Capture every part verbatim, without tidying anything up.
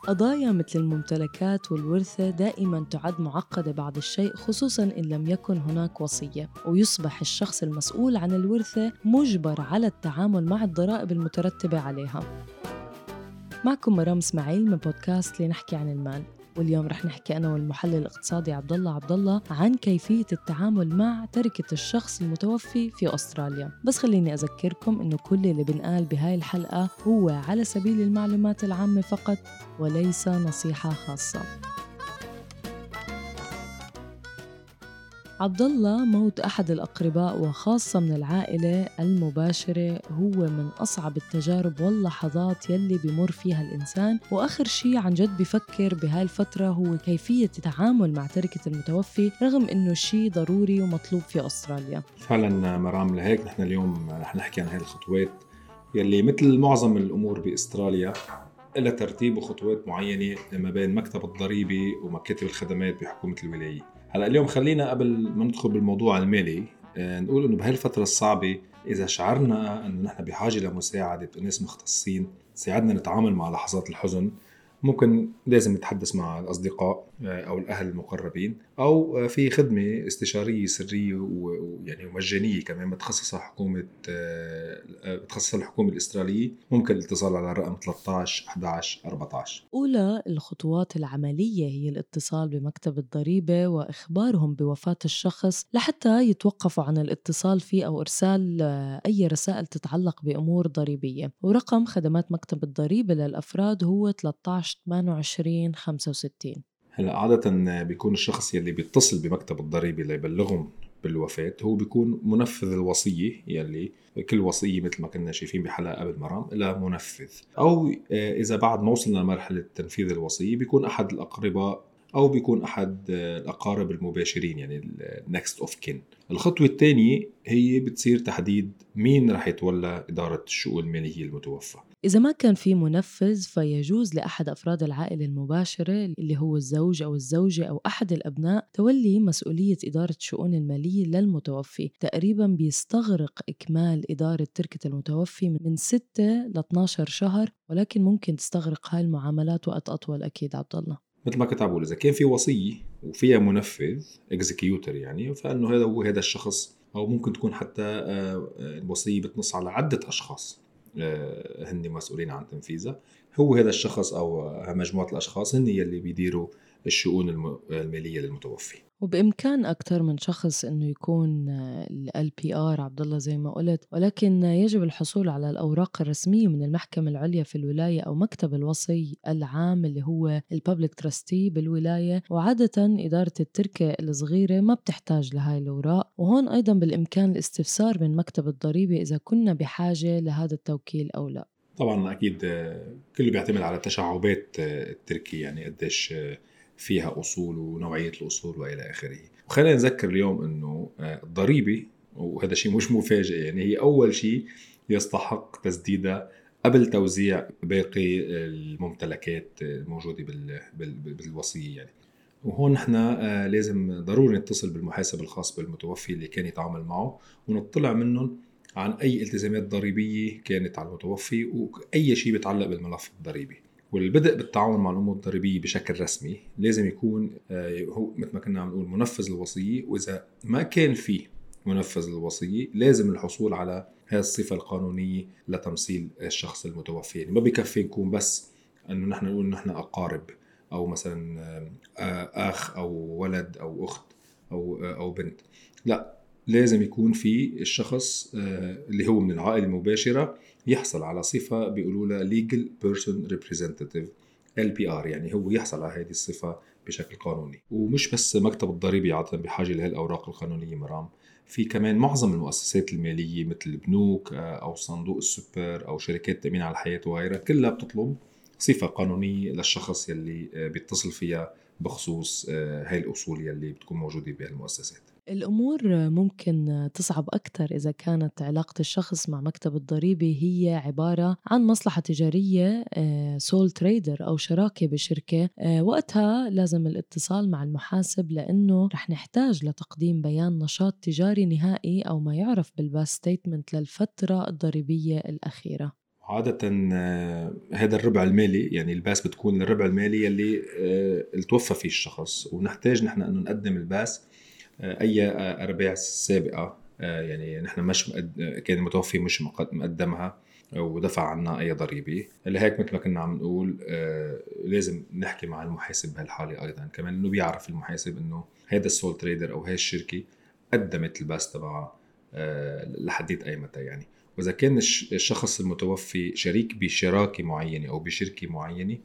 قضايا مثل الممتلكات والورثة دائماً تعد معقدة بعض الشيء، خصوصاً إن لم يكن هناك وصية، ويصبح الشخص المسؤول عن الورثة مجبر على التعامل مع الضرائب المترتبة عليها. معكم مريم اسماعيل من بودكاست لنحكي عن المال، واليوم رح نحكي أنا والمحلل الاقتصادي عبدالله عبدالله عن كيفية التعامل مع تركة الشخص المتوفي في أستراليا. بس خليني أذكركم أنه كل اللي بنقال بهاي الحلقة هو على سبيل المعلومات العامة فقط، وليس نصيحة خاصة. عبدالله، موت أحد الأقرباء وخاصة من العائلة المباشرة هو من أصعب التجارب واللحظات يلي بمر فيها الإنسان، وآخر شيء عن جد بفكر بهالفترة هو كيفية التعامل مع تركة المتوفي، رغم أنه شيء ضروري ومطلوب في أستراليا. فعلا مرام، لهيك نحن اليوم رح نحكي عن هاي الخطوات يلي مثل معظم الأمور بأستراليا إلا ترتيب وخطوات معينة ما بين مكتب الضريبة ومكاتب الخدمات بحكومة الولاية. هلأ اليوم خلينا قبل ما ندخل بالموضوع المالي نقول أنه بهالفترة الصعبة إذا شعرنا أنه نحن بحاجة لمساعدة ناس مختصين تساعدنا نتعامل مع لحظات الحزن، ممكن لازم نتحدث مع الأصدقاء أو الأهل المقربين، أو في خدمة استشارية سرية ويعني ومجانية كمان بتخصصها حكومة بتخصصها الحكومة الأسترالية، ممكن الاتصال على الرقم ثلاثة عشر أحد عشر أربعة عشر. أولى الخطوات العملية هي الاتصال بمكتب الضريبة وإخبارهم بوفاة الشخص لحتى يتوقفوا عن الاتصال فيه أو إرسال أي رسائل تتعلق بأمور ضريبية. ورقم خدمات مكتب الضريبة للأفراد هو ثلاثة عشر ثمانية وعشرين خمسة وستين. هلا عادة بيكون الشخص يلي بيتصل بمكتب الضريبة ليبلغهم بالوفاة هو بيكون منفذ الوصية، يلي كل وصية مثل ما كنا شايفين بحلقة قبل مرام إلا منفذ، أو إذا بعد ما وصلنا لمرحلة تنفيذ الوصية بيكون أحد الأقرباء أو بيكون أحد الأقارب المباشرين، يعني next of kin. الخطوة الثانية هي بتصير تحديد مين رح يتولى إدارة الشؤون المالية المتوفى. إذا ما كان في منفذ فيجوز لأحد أفراد العائلة المباشرة اللي هو الزوج أو الزوجة أو أحد الأبناء تولي مسؤولية إدارة الشؤون المالية للمتوفي. تقريباً بيستغرق إكمال إدارة تركة المتوفي من ستة إلى اثنا عشر شهر، ولكن ممكن تستغرق هاي المعاملات وقت أطول. أكيد عبدالله، مثل ما كنت عم بقول، إذا كان في وصية وفيها منفذ executor يعني فإنه هذا هو هذا الشخص، أو ممكن تكون حتى الوصية بتنص على عدة أشخاص هن مسؤولين عن تنفيذها، هو هذا الشخص أو مجموعة الأشخاص هن يلي بيديروا الشؤون المالية للمتوفي. وبإمكان أكثر من شخص أنه يكون ال إل بي آر عبدالله زي ما قلت، ولكن يجب الحصول على الأوراق الرسمية من المحكمة العليا في الولاية أو مكتب الوصي العام اللي هو الببليك تراستي بالولاية. وعادة إدارة التركة الصغيرة ما بتحتاج لهاي الأوراق، وهون أيضا بالإمكان الاستفسار من مكتب الضريبة إذا كنا بحاجة لهذا التوكيل أو لا. طبعا أكيد كله بيعتمد على تشعبات التركي، يعني قديش فيها أصول ونوعية الأصول وإلى آخره. وخلينا نذكر اليوم أنه الضريبة، وهذا شيء مش مفاجئ، يعني هي أول شيء يستحق تسديدها قبل توزيع باقي الممتلكات الموجودة بالوصية يعني. وهون احنا لازم ضروري نتصل بالمحاسب الخاص بالمتوفي اللي كان يتعامل معه ونطلع منهم عن أي التزامات ضريبية كانت على المتوفي وأي شيء بيتعلق بالملف الضريبي. والبدء بالتعاون مع الأمور الضريبية بشكل رسمي لازم يكون هو مثل ما كنا عم نقول منفذ الوصية، وإذا ما كان فيه منفذ الوصية لازم الحصول على هذه الصفة القانونية لتمثيل الشخص المتوفي. يعني ما بيكفي نكون بس أنه نحن نقول نحن أقارب أو مثلا أخ أو ولد أو أخت أو أو بنت، لا، لازم يكون في الشخص اللي هو من العائلة المباشرة يحصل على صفة بيقولولها legal person representative إل بي آر، يعني هو يحصل على هذه الصفة بشكل قانوني. ومش بس مكتب الضريبة عادة بحاجة لهالأوراق القانونية مرام، في كمان معظم المؤسسات المالية مثل البنوك أو صندوق السوبر أو شركات تأمين على الحياة وغيرها كلها بتطلب صفة قانونية للشخص يلي بيتصل فيها بخصوص هاي الأصول يلي بتكون موجودة بهالمؤسسات. الأمور ممكن تصعب أكثر إذا كانت علاقة الشخص مع مكتب الضريبة هي عبارة عن مصلحة تجارية سول تريدر أو شراكة بشركة. وقتها لازم الاتصال مع المحاسب لأنه رح نحتاج لتقديم بيان نشاط تجاري نهائي أو ما يعرف بالباس ستيتمنت للفترة الضريبية الأخيرة. عادة هذا الربع المالي يعني الباس بتكون للربع المالي اللي التوفى فيه الشخص، ونحتاج نحن أنه نقدم الباس أي أرباع سابقة يعني نحن مش كان المتوفي مش مقدمها ودفع عنا أي ضريبة. لهيك مثل ما كنا عم نقول لازم نحكي مع المحاسب بهالحالة أيضا كمان، إنه بيعرف المحاسب إنه هذا السول تريدر أو هاي الشركة قدمت الباس تبعها لحديت أي متى يعني. وإذا كان الشخص المتوفي شريك بشراكة معينة أو بشركة معينة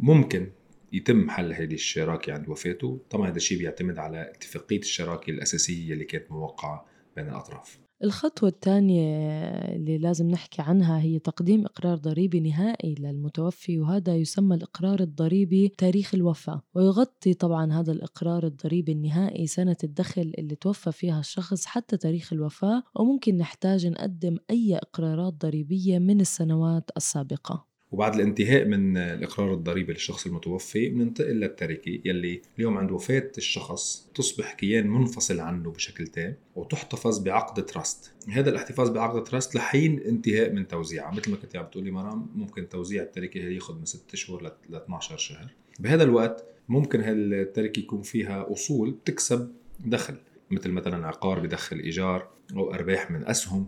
ممكن يتم حل هذه الشراكة عند وفاته. طبعا هذا الشيء بيعتمد على اتفاقية الشراكة الأساسية اللي كانت موقعة بين الأطراف. الخطوة الثانية اللي لازم نحكي عنها هي تقديم إقرار ضريبي نهائي للمتوفي، وهذا يسمى الإقرار الضريبي تاريخ الوفاة، ويغطي طبعا هذا الإقرار الضريبي النهائي سنة الدخل اللي توفى فيها الشخص حتى تاريخ الوفاة، وممكن نحتاج نقدم أي إقرارات ضريبية من السنوات السابقة. وبعد الانتهاء من الإقرار الضريبي للشخص المتوفي بننتقل للتركة يلي اليوم عند وفاة الشخص تصبح كيان منفصل عنه بشكل تام وتحتفظ بعقد تراست. هذا الاحتفاظ بعقد تراست لحين انتهاء من توزيعها، مثل ما كنت عم بتقولي مرام ممكن توزيع التركة ياخذ من ستة شهور ل اثنا عشر شهر. بهذا الوقت ممكن هالتركة يكون فيها أصول بتكسب دخل مثل مثلا عقار بدخل إيجار أو أرباح من أسهم،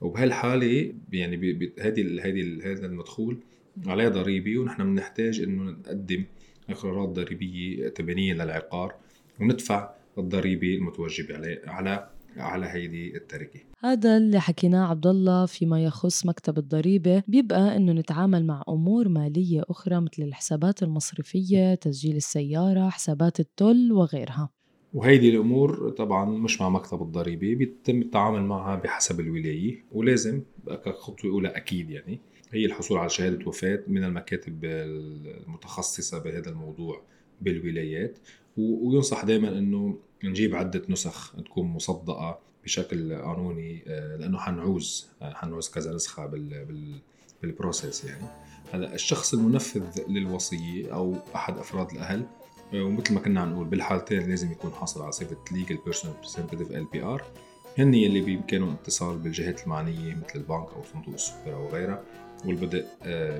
وبهالحالة يعني هذه هذه هذا المدخول عليه ضريبي، ونحن بنحتاج انه نقدم اقرارات ضريبيه تبينيه للعقار وندفع الضريبه المتوجبه عليه على على هيدي التركه. هذا اللي حكيناه عبد الله فيما يخص مكتب الضريبه. بيبقى انه نتعامل مع امور ماليه اخرى مثل الحسابات المصرفيه، تسجيل السياره، حسابات التول وغيرها. وهيدي الامور طبعا مش مع مكتب الضريبه، بيتم التعامل معها بحسب الولايه، ولازم كخطوه اولى اكيد يعني هي الحصول على شهادة وفاة من المكاتب المتخصصة بهذا الموضوع بالولايات. وينصح دائما أنه نجيب عدة نسخ تكون مصدقة بشكل قانوني، لأنه حنعوز حنعوز كذا نسخة بالبروسيس يعني. هلا الشخص المنفذ للوصية أو أحد أفراد الأهل، ومثل ما كنا نقول بالحالتين لازم يكون حاصل على صفة Legal Personal Representative إل بي آر، هني اللي بإمكانه اتصال بالجهات المعنية مثل البنك أو صندوق السفر أو غيرها والبدء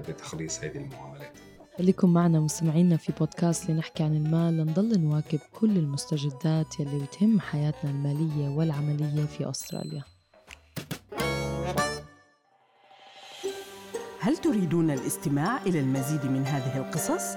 بتخليص هذه المعاملات. خليكم معنا مستمعينا في بودكاست لنحكي عن المال، لنضل نواكب كل المستجدات يلي بتهم حياتنا المالية والعملية في أستراليا. هل تريدون الاستماع إلى المزيد من هذه القصص؟